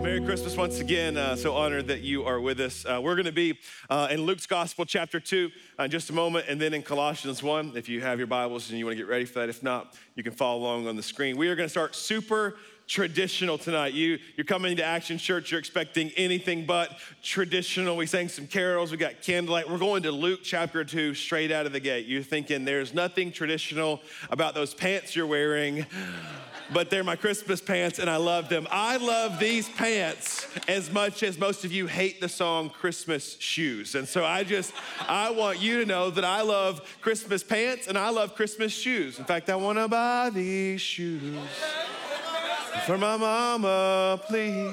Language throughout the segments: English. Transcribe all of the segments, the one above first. Merry Christmas once again. So honored that you are with us. We're going to be in Luke's Gospel, chapter 2, in just a moment, and then in Colossians 1, if you have your Bibles and you want to get ready for that. If not, you can follow along on the screen. We are going to start super traditional tonight. You're coming to Action Church, you're expecting anything but traditional. We sang some carols, we got candlelight. We're going to Luke chapter 2 straight out of the gate. You're thinking there's nothing traditional about those pants you're wearing, but they're my Christmas pants and I love them. I love these pants as much as most of you hate the song Christmas Shoes. And so I want you to know that I love Christmas pants and I love Christmas shoes. In fact, I want to buy these shoes. For my mama, please.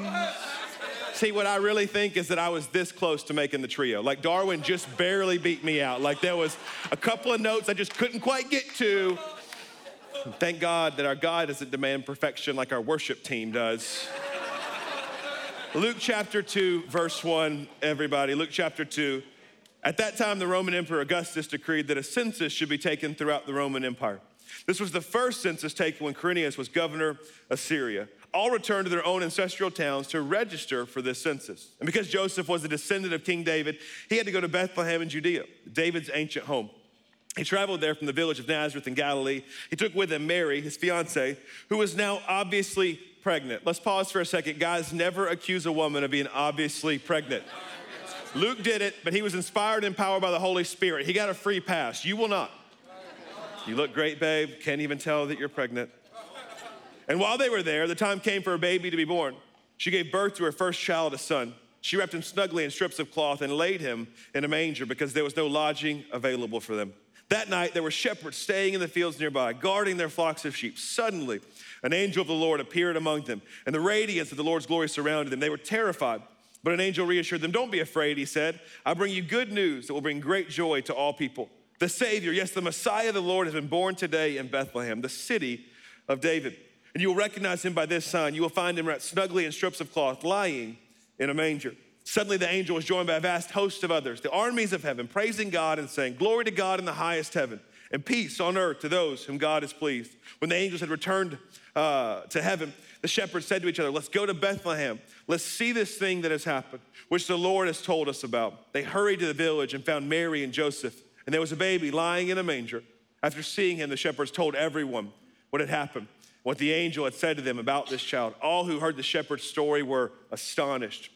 See, what I really think is that I was this close to making the trio. Like, Darwin just barely beat me out. Like, there was a couple of notes I just couldn't quite get to. And thank God that our God doesn't demand perfection like our worship team does. Luke chapter 2, verse 1, everybody. Luke chapter 2. At that time, the Roman Emperor Augustus decreed that a census should be taken throughout the Roman Empire. This was the first census taken when Quirinius was governor of Syria. All returned to their own ancestral towns to register for this census. And because Joseph was a descendant of King David, he had to go to Bethlehem in Judea, David's ancient home. He traveled there from the village of Nazareth in Galilee. He took with him Mary, his fiancée, who was now obviously pregnant. Let's pause for a second. Guys, never accuse a woman of being obviously pregnant. Luke did it, but he was inspired and empowered by the Holy Spirit. He got a free pass. You will not. You look great, babe. Can't even tell that you're pregnant. And while they were there, the time came for a baby to be born. She gave birth to her first child, a son. She wrapped him snugly in strips of cloth and laid him in a manger because there was no lodging available for them. That night, there were shepherds staying in the fields nearby, guarding their flocks of sheep. Suddenly, an angel of the Lord appeared among them, and the radiance of the Lord's glory surrounded them. They were terrified, but an angel reassured them. "Don't be afraid," he said. "I bring you good news that will bring great joy to all people. The Savior, yes, the Messiah, the Lord, has been born today in Bethlehem, the city of David. And you will recognize him by this sign. You will find him wrapped snugly in strips of cloth, lying in a manger." Suddenly the angel was joined by a vast host of others, the armies of heaven, praising God and saying, "Glory to God in the highest heaven, and peace on earth to those whom God is pleased." When the angels had returned to heaven, the shepherds said to each other, "Let's go to Bethlehem. Let's see this thing that has happened, which the Lord has told us about." They hurried to the village and found Mary and Joseph, and there was a baby lying in a manger. After seeing him, the shepherds told everyone what had happened, what the angel had said to them about this child. All who heard the shepherd's story were astonished.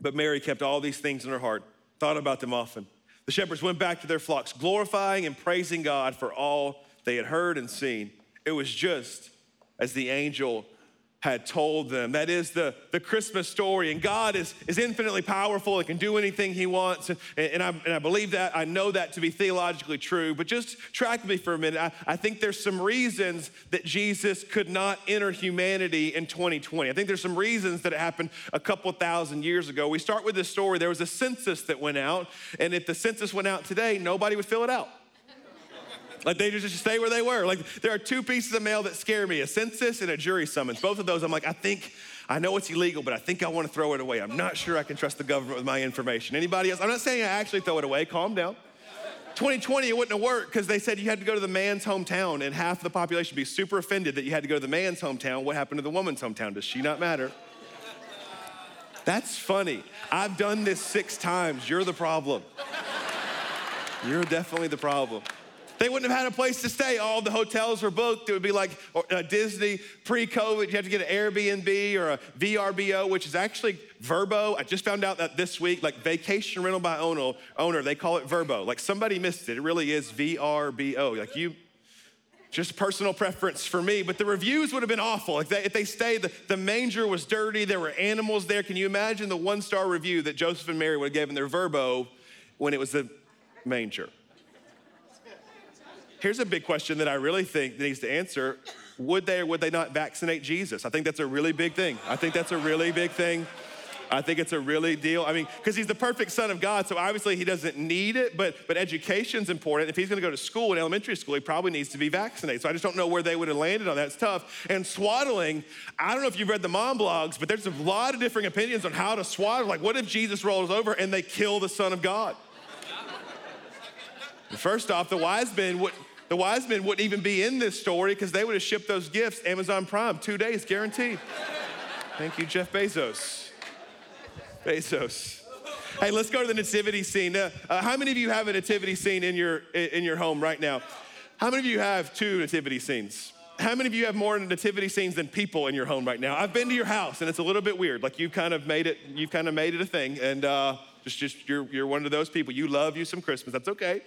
But Mary kept all these things in her heart, thought about them often. The shepherds went back to their flocks, glorifying and praising God for all they had heard and seen. It was just as the angel had told them. That is the Christmas story. And God is infinitely powerful. He can do anything he wants. And I believe that. I know that to be theologically true. But just track me for a minute. I think there's some reasons that Jesus could not enter humanity in 2020. I think there's some reasons that it happened a couple thousand years ago. We start with this story. There was a census that went out. And if the census went out today, nobody would fill it out. Like, they just stay where they were. Like, there are two pieces of mail that scare me, a census and a jury summons. Both of those, I'm like, I know it's illegal, but I think I want to throw it away. I'm not sure I can trust the government with my information. Anybody else? I'm not saying I actually throw it away. Calm down. 2020, it wouldn't have worked because they said you had to go to the man's hometown, and half the population would be super offended that you had to go to the man's hometown. What happened to the woman's hometown? Does she not matter? That's funny. I've done this 6 times. You're the problem. You're definitely the problem. They wouldn't have had a place to stay. All the hotels were booked. It would be like Disney pre-COVID. You have to get an Airbnb or a VRBO, which is actually Vrbo. I just found out that this week, like vacation rental by owner, they call it Vrbo. Like, somebody missed it. It really is VRBO. Like, you, just personal preference for me. But the reviews would have been awful. If they stayed, the manger was dirty. There were animals there. Can you imagine the 1-star review that Joseph and Mary would have given their Vrbo when it was the manger? Here's a big question that I really think needs to answer. Would they or would they not vaccinate Jesus? I think that's a really big thing. I think it's a really deal. I mean, because he's the perfect son of God, so obviously he doesn't need it, but education's important. If he's gonna go to school, in elementary school, he probably needs to be vaccinated. So I just don't know where they would have landed on that. It's tough. And swaddling, I don't know if you've read the mom blogs, but there's a lot of differing opinions on how to swaddle. Like, what if Jesus rolls over and they kill the son of God? First off, the wise men wouldn't even be in this story because they would have shipped those gifts Amazon Prime, 2 days guaranteed. Thank you, Jeff Bezos. Hey, let's go to the nativity scene. How many of you have a nativity scene in your home right now? How many of you have two nativity scenes? How many of you have more nativity scenes than people in your home right now? I've been to your house, and it's a little bit weird. Like you've kind of made it a thing, and you're one of those people. You love you some Christmas. That's okay.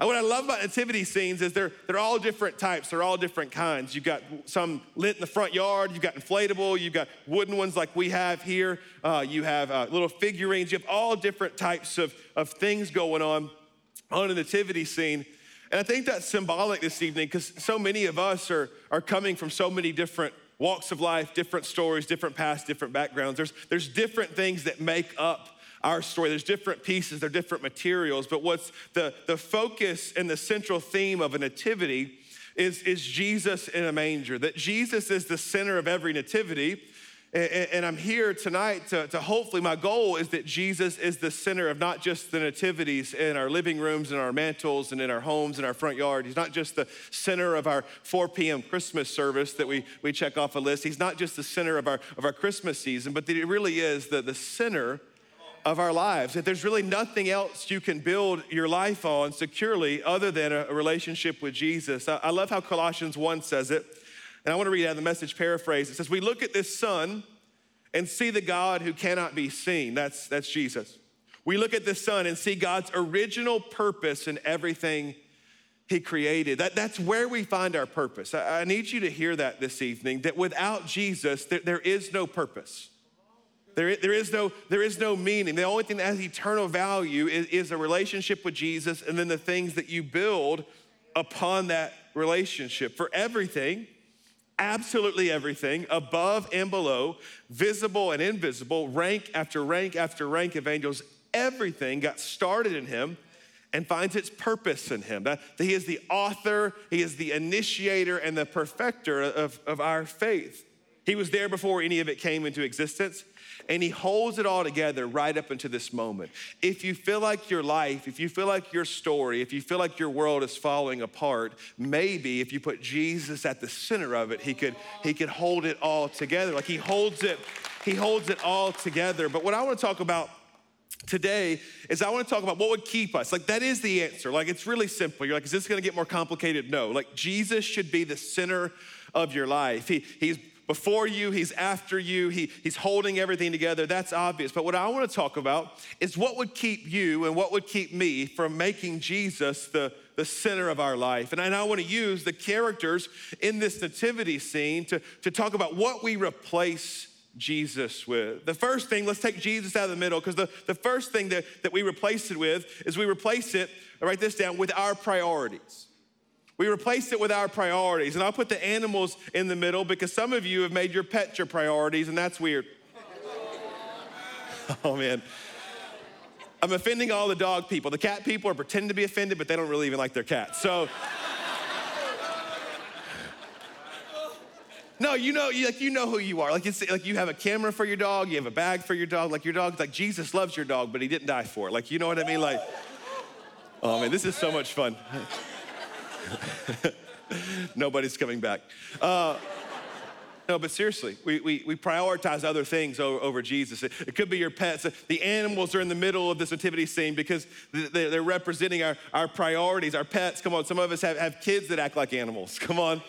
What I love about nativity scenes is they're all different types. They're all different kinds. You've got some lit in the front yard. You've got inflatable. You've got wooden ones like we have here. You have little figurines. You have all different types of things going on a nativity scene. And I think that's symbolic this evening because so many of us are coming from so many different walks of life, different stories, different pasts, different backgrounds. There's different things that make up our story. There's different pieces, there are different materials, but what's the focus and the central theme of a nativity is Jesus in a manger, that Jesus is the center of every nativity, and I'm here tonight to hopefully, my goal is that Jesus is the center of not just the nativities in our living rooms and our mantles and in our homes and our front yard. He's not just the center of our 4 p.m. Christmas service that we check off a list. He's not just the center of our Christmas season, but that he really is the center of our lives, that there's really nothing else you can build your life on securely other than a relationship with Jesus. I love how Colossians 1 says it, and I want to read out the Message paraphrase. It says, we look at this sun and see the God who cannot be seen. That's Jesus. We look at this sun and see God's original purpose in everything he created. That's where we find our purpose. I need you to hear that this evening, that without Jesus, there is no purpose. There is no meaning. The only thing that has eternal value is a relationship with Jesus and then the things that you build upon that relationship. For everything, absolutely everything, above and below, visible and invisible, rank after rank after rank of angels, everything got started in him and finds its purpose in him. That he is the author, he is the initiator and the perfecter of our faith. He was there before any of it came into existence, and he holds it all together right up into this moment. If you feel like your life, if you feel like your story, if you feel like your world is falling apart, maybe if you put Jesus at the center of it, he could hold it all together. Like he holds it all together. But what I want to talk about today is I want to talk about what would keep us. Like that is the answer. Like it's really simple. You're like, is this going to get more complicated? No. Like Jesus should be the center of your life. He's before you, he's after you, he's holding everything together. That's obvious. But what I want to talk about is what would keep you and what would keep me from making Jesus the center of our life. And I want to use the characters in this nativity scene to talk about what we replace Jesus with. The first thing, let's take Jesus out of the middle, because the first thing that we replace it with is we replace it, write this down, with our priorities. We replaced it with our priorities. And I'll put the animals in the middle because some of you have made your pet your priorities, and that's weird. Oh, man. I'm offending all the dog people. The cat people are pretending to be offended, but they don't really even like their cats. So, no, you know who you are. Like, it's, like you have a camera for your dog. You have a bag for your dog. Like, your dog, like, Jesus loves your dog, but he didn't die for it. Like, you know what I mean? Like, oh, man, this is so much fun. Nobody's coming back. No, but seriously, we prioritize other things over Jesus. It could be your pets. The animals are in the middle of this nativity scene because they're representing our priorities, our pets. Come on, some of us have kids that act like animals. Come on,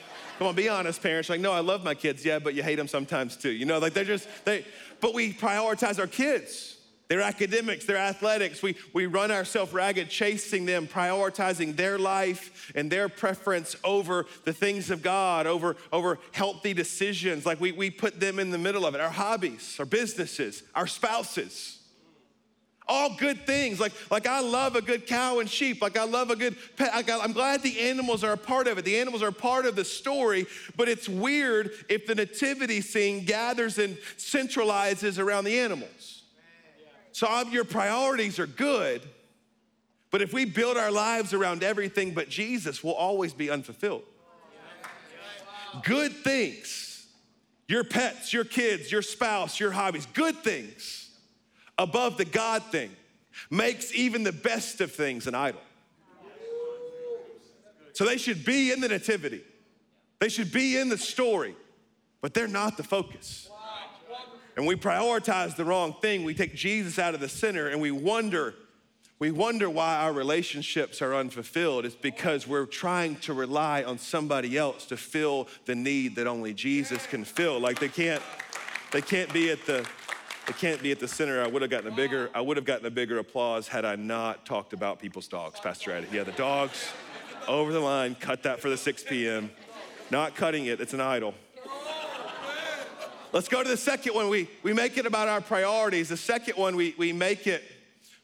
be honest, parents. Like, no, I love my kids. Yeah, but you hate them sometimes too. You know, like but we prioritize our kids. They're academics, they're athletics. We run ourselves ragged chasing them, prioritizing their life and their preference over the things of God, over healthy decisions. Like we put them in the middle of it. Our hobbies, our businesses, our spouses. All good things. Like I love a good cow and sheep. Like I love a good pet. I'm glad the animals are a part of it. The animals are a part of the story, but it's weird if the nativity scene gathers and centralizes around the animals. So your priorities are good, but if we build our lives around everything but Jesus, we'll always be unfulfilled. Good things, your pets, your kids, your spouse, your hobbies, good things above the God thing makes even the best of things an idol. So they should be in the nativity. They should be in the story, but they're not the focus. and we prioritize the wrong thing. We take Jesus out of the center, and we wonder why our relationships are unfulfilled. It's because we're trying to rely on somebody else to fill the need that only Jesus can fill. Like they can't be at the center. I would have gotten a bigger applause had I not talked about people's dogs, Pastor Addy. Yeah, the dogs, over the line. Cut that for the 6 p.m. Not cutting it. It's an idol. Let's go to the second one. We make it about our priorities. The second one, we make it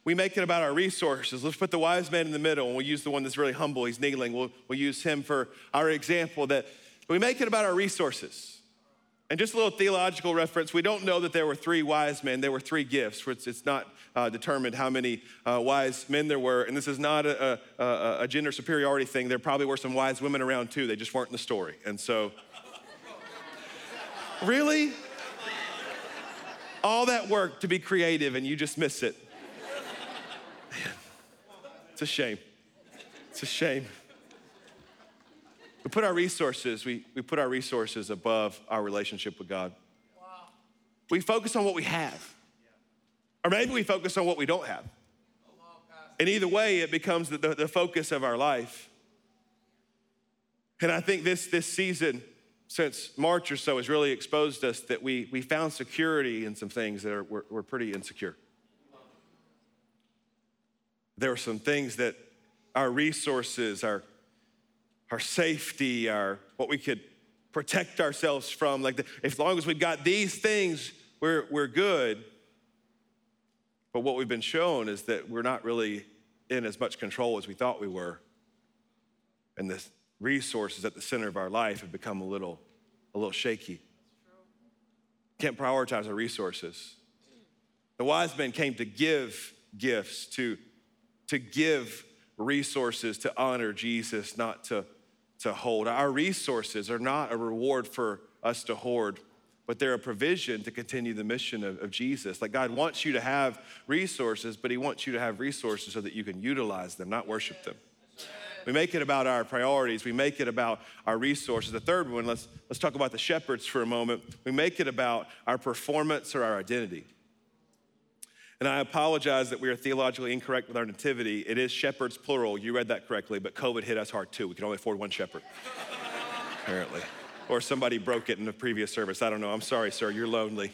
about our resources. Let's put the wise man in the middle, and we'll use the one that's really humble. He's kneeling. We'll use him for our example. That we make it about our resources. And just a little theological reference, we don't know that there were 3 wise men. There were 3 gifts. It's not determined how many wise men there were. And this is not a gender superiority thing. There probably were some wise women around too. They just weren't in the story. And so, really? All that work to be creative and you just miss it. Man, it's a shame. It's a shame. We put our resources above our relationship with God. Wow. We focus on what we have. Or maybe we focus on what we don't have. And either way, it becomes the focus of our life. And I think this season, since March or so, has really exposed us that we found security in some things that were pretty insecure. There were some things that our resources, our safety, what we could protect ourselves from. Like, as long as we've got these things, we're good. But what we've been shown is that we're not really in as much control as we thought we were. And the resources at the center of our life have become a little shaky. Can't prioritize our resources. The wise men came to give gifts, to give resources to honor Jesus, not to hold. Our resources are not a reward for us to hoard, but they're a provision to continue the mission of Jesus. Like, God wants you to have resources, but he wants you to have resources so that you can utilize them, not worship them. We make it about our priorities. We make it about our resources. The third one, let's talk about the shepherds for a moment. We make it about our performance or our identity. And I apologize that we are theologically incorrect with our nativity. It is shepherds, plural. You read that correctly, but COVID hit us hard too. We could only afford one shepherd, apparently. Or somebody broke it in the previous service. I don't know. I'm sorry, sir. You're lonely.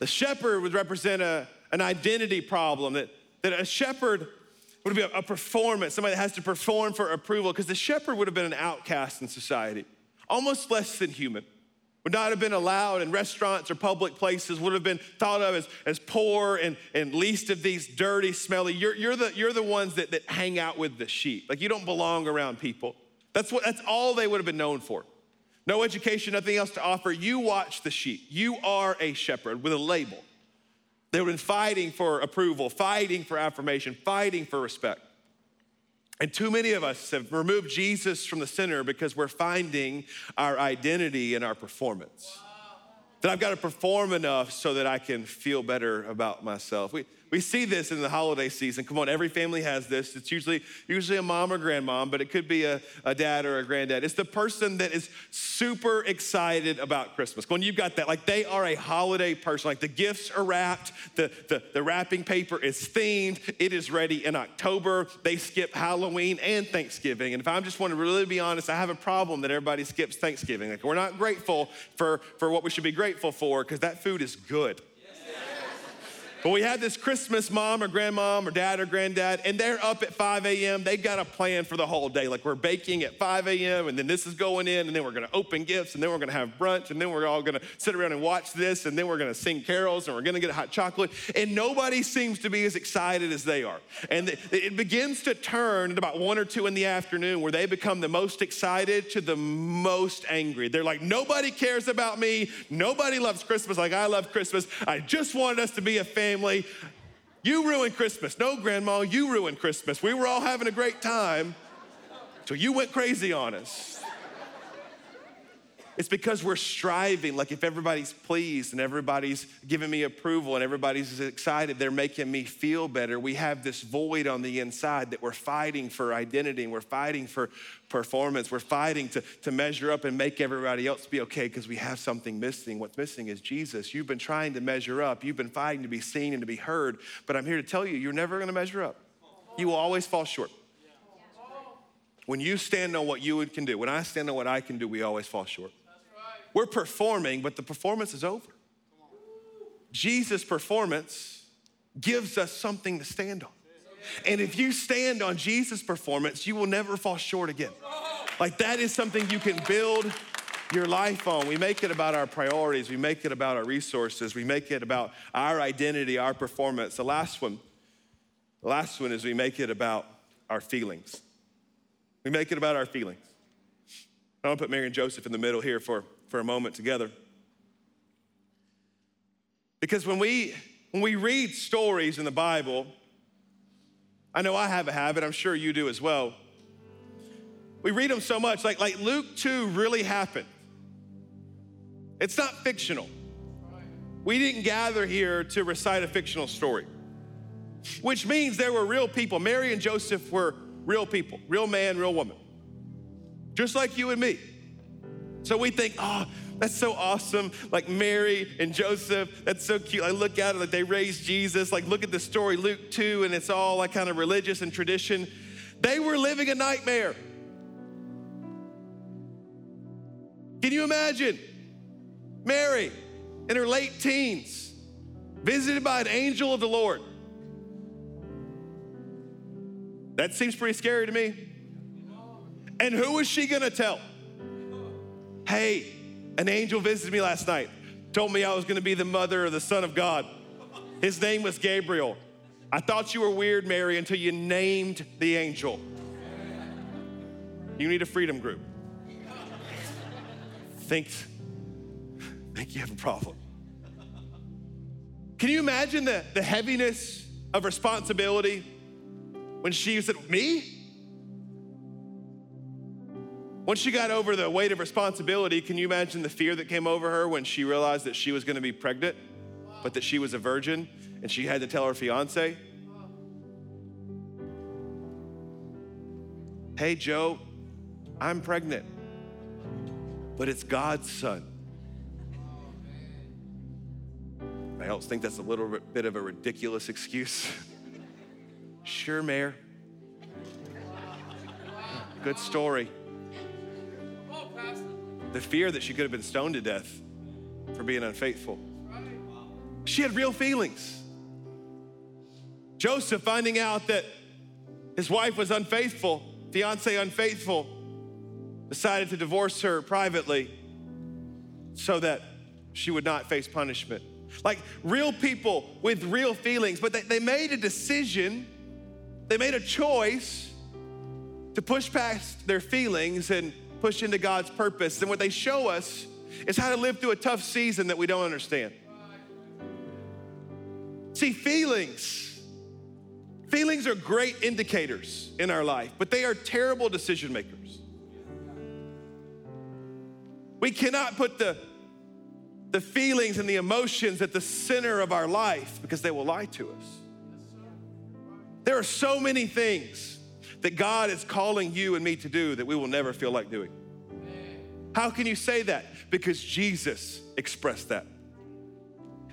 The shepherd would represent an identity problem, that a shepherd would be a performance, somebody that has to perform for approval, because the shepherd would have been an outcast in society, almost less than human. Would not have been allowed in restaurants or public places, would have been thought of as poor and least of these, dirty, smelly. You're the ones that hang out with the sheep. Like, you don't belong around people. That's all they would have been known for. No education, nothing else to offer. You watch the sheep. You are a shepherd with a label. They would have been fighting for approval, fighting for affirmation, fighting for respect. And too many of us have removed Jesus from the center because we're finding our identity in our performance. Wow. That I've got to perform enough so that I can feel better about myself. We see this in the holiday season. Come on, every family has this. It's usually a mom or grandmom, but it could be a dad or a granddad. It's the person that is super excited about Christmas. Come on, you've got that. Like, they are a holiday person. Like, the gifts are wrapped. The wrapping paper is themed. It is ready in October. They skip Halloween and Thanksgiving. And if I just want to really be honest, I have a problem that everybody skips Thanksgiving. Like, we're not grateful for what we should be grateful for, because that food is good. But we have this Christmas mom or grandmom or dad or granddad, and they're up at 5 a.m. They've got a plan for the whole day. Like, we're baking at 5 a.m., and then this is going in, and then we're going to open gifts, and then we're going to have brunch, and then we're all going to sit around and watch this, and then we're going to sing carols, and we're going to get hot chocolate. And nobody seems to be as excited as they are. And it begins to turn at about 1 or 2 in the afternoon, where they become the most excited to the most angry. They're like, nobody cares about me. Nobody loves Christmas like I love Christmas. I just wanted us to be a family. You ruined Christmas. No, Grandma, you ruined Christmas. We were all having a great time, so you went crazy on us. It's because we're striving, like if everybody's pleased and everybody's giving me approval and everybody's excited, they're making me feel better. We have this void on the inside that we're fighting for identity and we're fighting for performance. We're fighting to measure up and make everybody else be okay because we have something missing. What's missing is Jesus. You've been trying to measure up. You've been fighting to be seen and to be heard, but I'm here to tell you, you're never gonna measure up. You will always fall short. When you stand on what you can do, when I stand on what I can do, we always fall short. We're performing, but the performance is over. Jesus' performance gives us something to stand on. And if you stand on Jesus' performance, you will never fall short again. Like that is something you can build your life on. We make it about our priorities. We make it about our resources. We make it about our identity, our performance. The last one is we make it about our feelings. We make it about our feelings. I want to put Mary and Joseph in the middle here for a moment together. Because when we read stories in the Bible, I know I have a habit, I'm sure you do as well. We read them so much, like Luke 2 really happened. It's not fictional. We didn't gather here to recite a fictional story, which means there were real people. Mary and Joseph were real people, real man, real woman, just like you and me. So we think, oh, that's so awesome. Like Mary and Joseph, that's so cute. I look at it, like they raised Jesus. Like look at the story, Luke 2, and it's all like kind of religious and tradition. They were living a nightmare. Can you imagine? Mary in her late teens, visited by an angel of the Lord. That seems pretty scary to me. And who is she gonna tell? Hey, an angel visited me last night, told me I was gonna be the mother of the Son of God. His name was Gabriel. I thought you were weird, Mary, until you named the angel. You need a freedom group. Think you have a problem. Can you imagine the heaviness of responsibility when she said, me? Once she got over the weight of responsibility, can you imagine the fear that came over her when she realized that she was gonna be pregnant, but that she was a virgin and she had to tell her fiance? Hey, Joe, I'm pregnant, but it's God's son. I don't think that's a little bit of a ridiculous excuse. Sure, Mayor. Good story. The fear that she could have been stoned to death for being unfaithful. She had real feelings. Joseph finding out that his wife was unfaithful, fiance unfaithful, decided to divorce her privately so that she would not face punishment. Like real people with real feelings, but they made a decision, they made a choice to push past their feelings and push into God's purpose. And what they show us is how to live through a tough season that we don't understand. See, feelings are great indicators in our life, but they are terrible decision makers. We cannot put the feelings and the emotions at the center of our life because they will lie to us. There are so many things that God is calling you and me to do that we will never feel like doing. How can you say that? Because Jesus expressed that.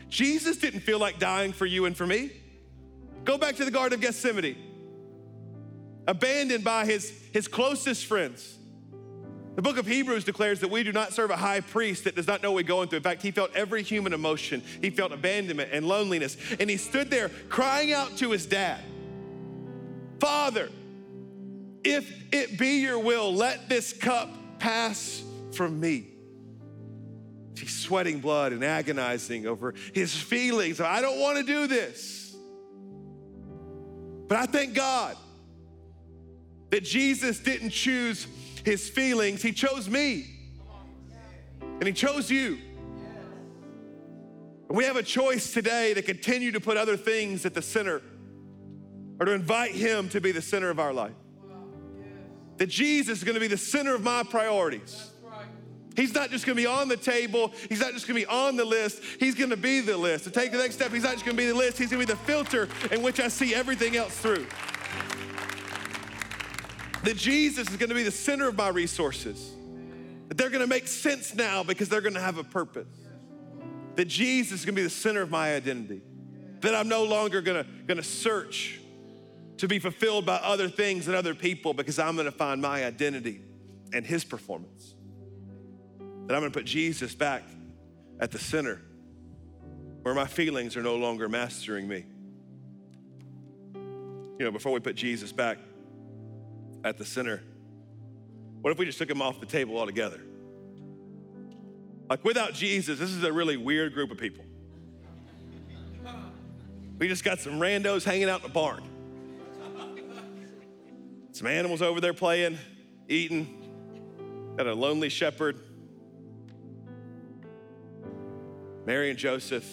Jesus didn't feel like dying for you and for me. Go back to the Garden of Gethsemane, abandoned by his closest friends. The book of Hebrews declares that we do not serve a high priest that does not know what we're going through. In fact, he felt every human emotion. He felt abandonment and loneliness. And he stood there crying out to his dad, Father, if it be your will, let this cup pass from me. He's sweating blood and agonizing over his feelings. I don't want to do this. But I thank God that Jesus didn't choose his feelings. He chose me. And he chose you. And we have a choice today to continue to put other things at the center or to invite him to be the center of our life. That Jesus is gonna be the center of my priorities. That's right. He's not just gonna be on the table. He's not just gonna be on the list. He's gonna be the list. To take the next step, he's not just gonna be the list. He's gonna be the filter in which I see everything else through. That Jesus is gonna be the center of my resources. That they're gonna make sense now because they're gonna have a purpose. That Jesus is gonna be the center of my identity. That I'm no longer gonna search to be fulfilled by other things and other people because I'm gonna find my identity and his performance. That I'm gonna put Jesus back at the center where my feelings are no longer mastering me. You know, before we put Jesus back at the center, what if we just took him off the table altogether? Like without Jesus, this is a really weird group of people. We just got some randos hanging out in the barn. Some animals over there playing, eating, got a lonely shepherd. Mary and Joseph,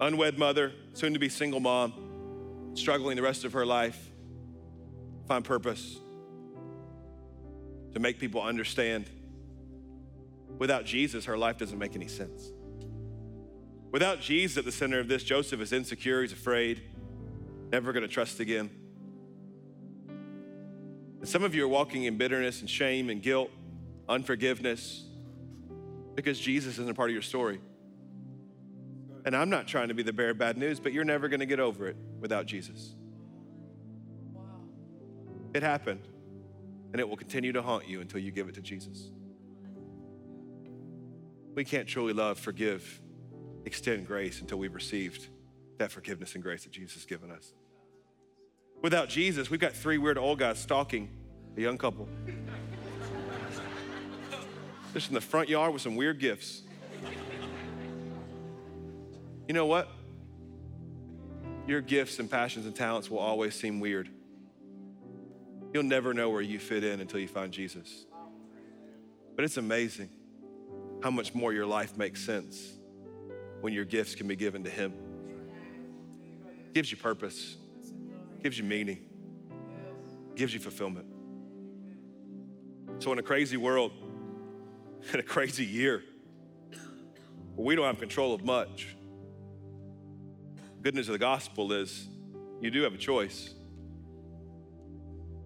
unwed mother, soon to be single mom, struggling the rest of her life, find purpose to make people understand. Without Jesus, her life doesn't make any sense. Without Jesus at the center of this, Joseph is insecure, he's afraid, never gonna trust again. And some of you are walking in bitterness and shame and guilt, unforgiveness, because Jesus isn't a part of your story. And I'm not trying to be the bearer of bad news, but you're never gonna get over it without Jesus. Wow. It happened, and it will continue to haunt you until you give it to Jesus. We can't truly love, forgive, extend grace until we've received that forgiveness and grace that Jesus has given us. Without Jesus, we've got three weird old guys stalking a young couple. Just in the front yard with some weird gifts. You know what? Your gifts and passions and talents will always seem weird. You'll never know where you fit in until you find Jesus. But it's amazing how much more your life makes sense when your gifts can be given to him. It gives you purpose, gives you meaning, gives you fulfillment. So in a crazy world, in a crazy year, we don't have control of much. The good news of the gospel is you do have a choice.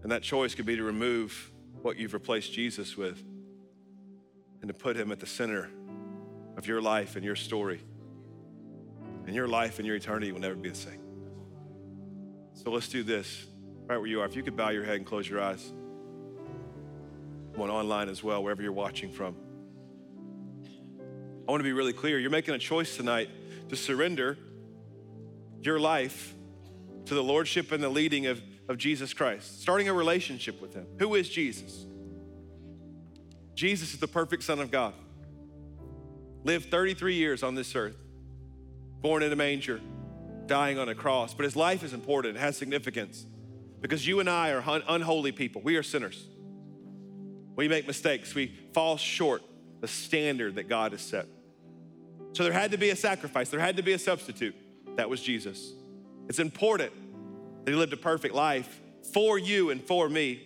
And that choice could be to remove what you've replaced Jesus with and to put him at the center of your life and your story. And your life and your eternity will never be the same. So let's do this right where you are. If you could bow your head and close your eyes. One online as well, wherever you're watching from. I want to be really clear. You're making a choice tonight to surrender your life to the lordship and the leading of Jesus Christ, starting a relationship with him. Who is Jesus? Jesus is the perfect Son of God. Lived 33 years on this earth, born in a manger, dying on a cross. But his life is important, it has significance because you and I are unholy people. We are sinners. We make mistakes. We fall short of the standard that God has set. So there had to be a sacrifice. There had to be a substitute. That was Jesus. It's important that he lived a perfect life for you and for me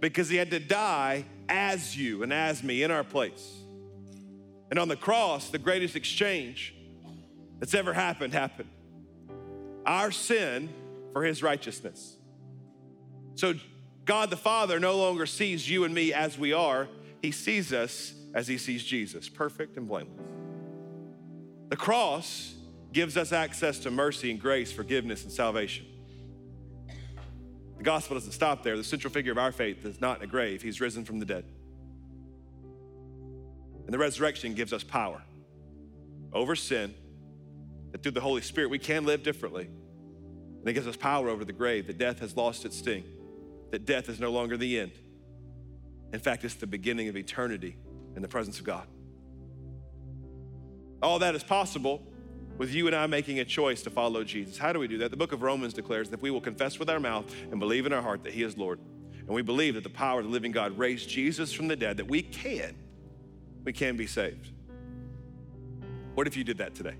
because he had to die as you and as me in our place. And on the cross, the greatest exchange that's ever happened. Our sin for his righteousness. So God the Father no longer sees you and me as we are. He sees us as he sees Jesus, perfect and blameless. The cross gives us access to mercy and grace, forgiveness and salvation. The gospel doesn't stop there. The central figure of our faith is not in a grave. He's risen from the dead. And the resurrection gives us power over sin, that through the Holy Spirit, we can live differently. And it gives us power over the grave, that death has lost its sting, that death is no longer the end. In fact, it's the beginning of eternity in the presence of God. All that is possible with you and I making a choice to follow Jesus. How do we do that? The book of Romans declares that if we will confess with our mouth and believe in our heart that he is Lord, and we believe that the power of the living God raised Jesus from the dead, that we can be saved. What if you did that today?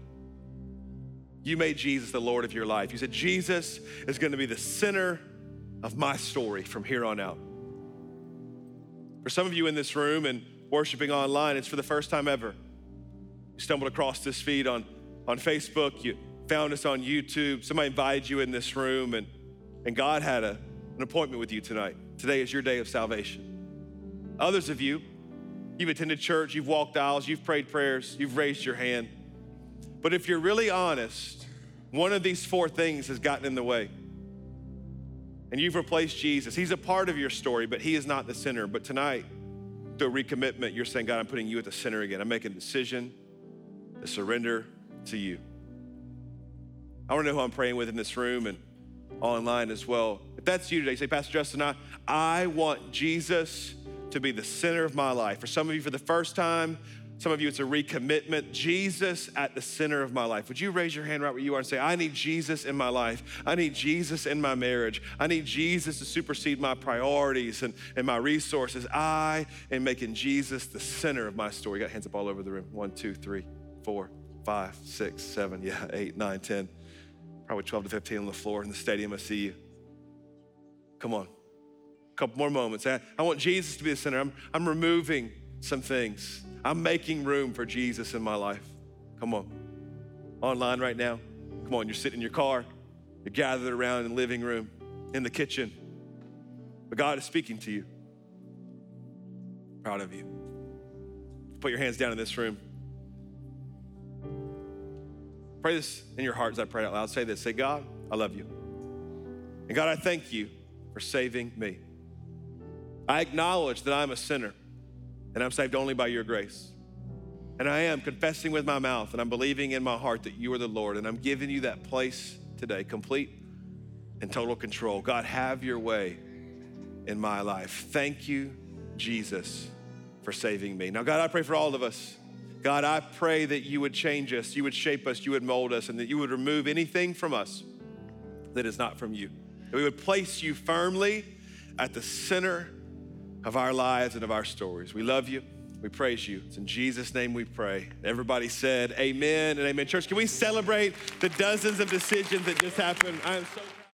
You made Jesus the Lord of your life. You said, Jesus is gonna be the center of my story from here on out. For some of you in this room and worshiping online, it's for the first time ever. You stumbled across this feed on Facebook, you found us on YouTube, somebody invited you in this room, and God had an appointment with you tonight. Today is your day of salvation. Others of you, you've attended church, you've walked aisles, you've prayed prayers, you've raised your hand. But if you're really honest, one of these four things has gotten in the way. And you've replaced Jesus. He's a part of your story, but he is not the center. But tonight, through a recommitment, you're saying, God, I'm putting you at the center again. I'm making a decision to surrender to you. I wanna know who I'm praying with in this room and online as well. If that's you today, say, Pastor Justin, I want Jesus to be the center of my life. For some of you, for the first time, some of you, it's a recommitment. Jesus at the center of my life. Would you raise your hand right where you are and say, I need Jesus in my life. I need Jesus in my marriage. I need Jesus to supersede my priorities and my resources. I am making Jesus the center of my story. Got hands up all over the room. 1, 2, 3, 4, 5, 6, 7, 8, 9, 10. Probably 12 to 15 on the floor in the stadium. I see you. Come on, a couple more moments. I want Jesus to be the center. I'm removing some things. I'm making room for Jesus in my life. Come on, online right now. Come on, you're sitting in your car, you're gathered around in the living room, in the kitchen, but God is speaking to you. Proud of you. Put your hands down in this room. Pray this in your heart as I pray out loud. Say this, say, God, I love you. And God, I thank you for saving me. I acknowledge that I'm a sinner and I'm saved only by your grace. And I am confessing with my mouth and I'm believing in my heart that you are the Lord, and I'm giving you that place today, complete and total control. God, have your way in my life. Thank you, Jesus, for saving me. Now, God, I pray for all of us. God, I pray that you would change us, you would shape us, you would mold us, and that you would remove anything from us that is not from you. That we would place you firmly at the center of our lives and of our stories. We love you, we praise you. It's in Jesus' name we pray. Everybody said amen and amen. Church, can we celebrate the dozens of decisions that just happened? I am so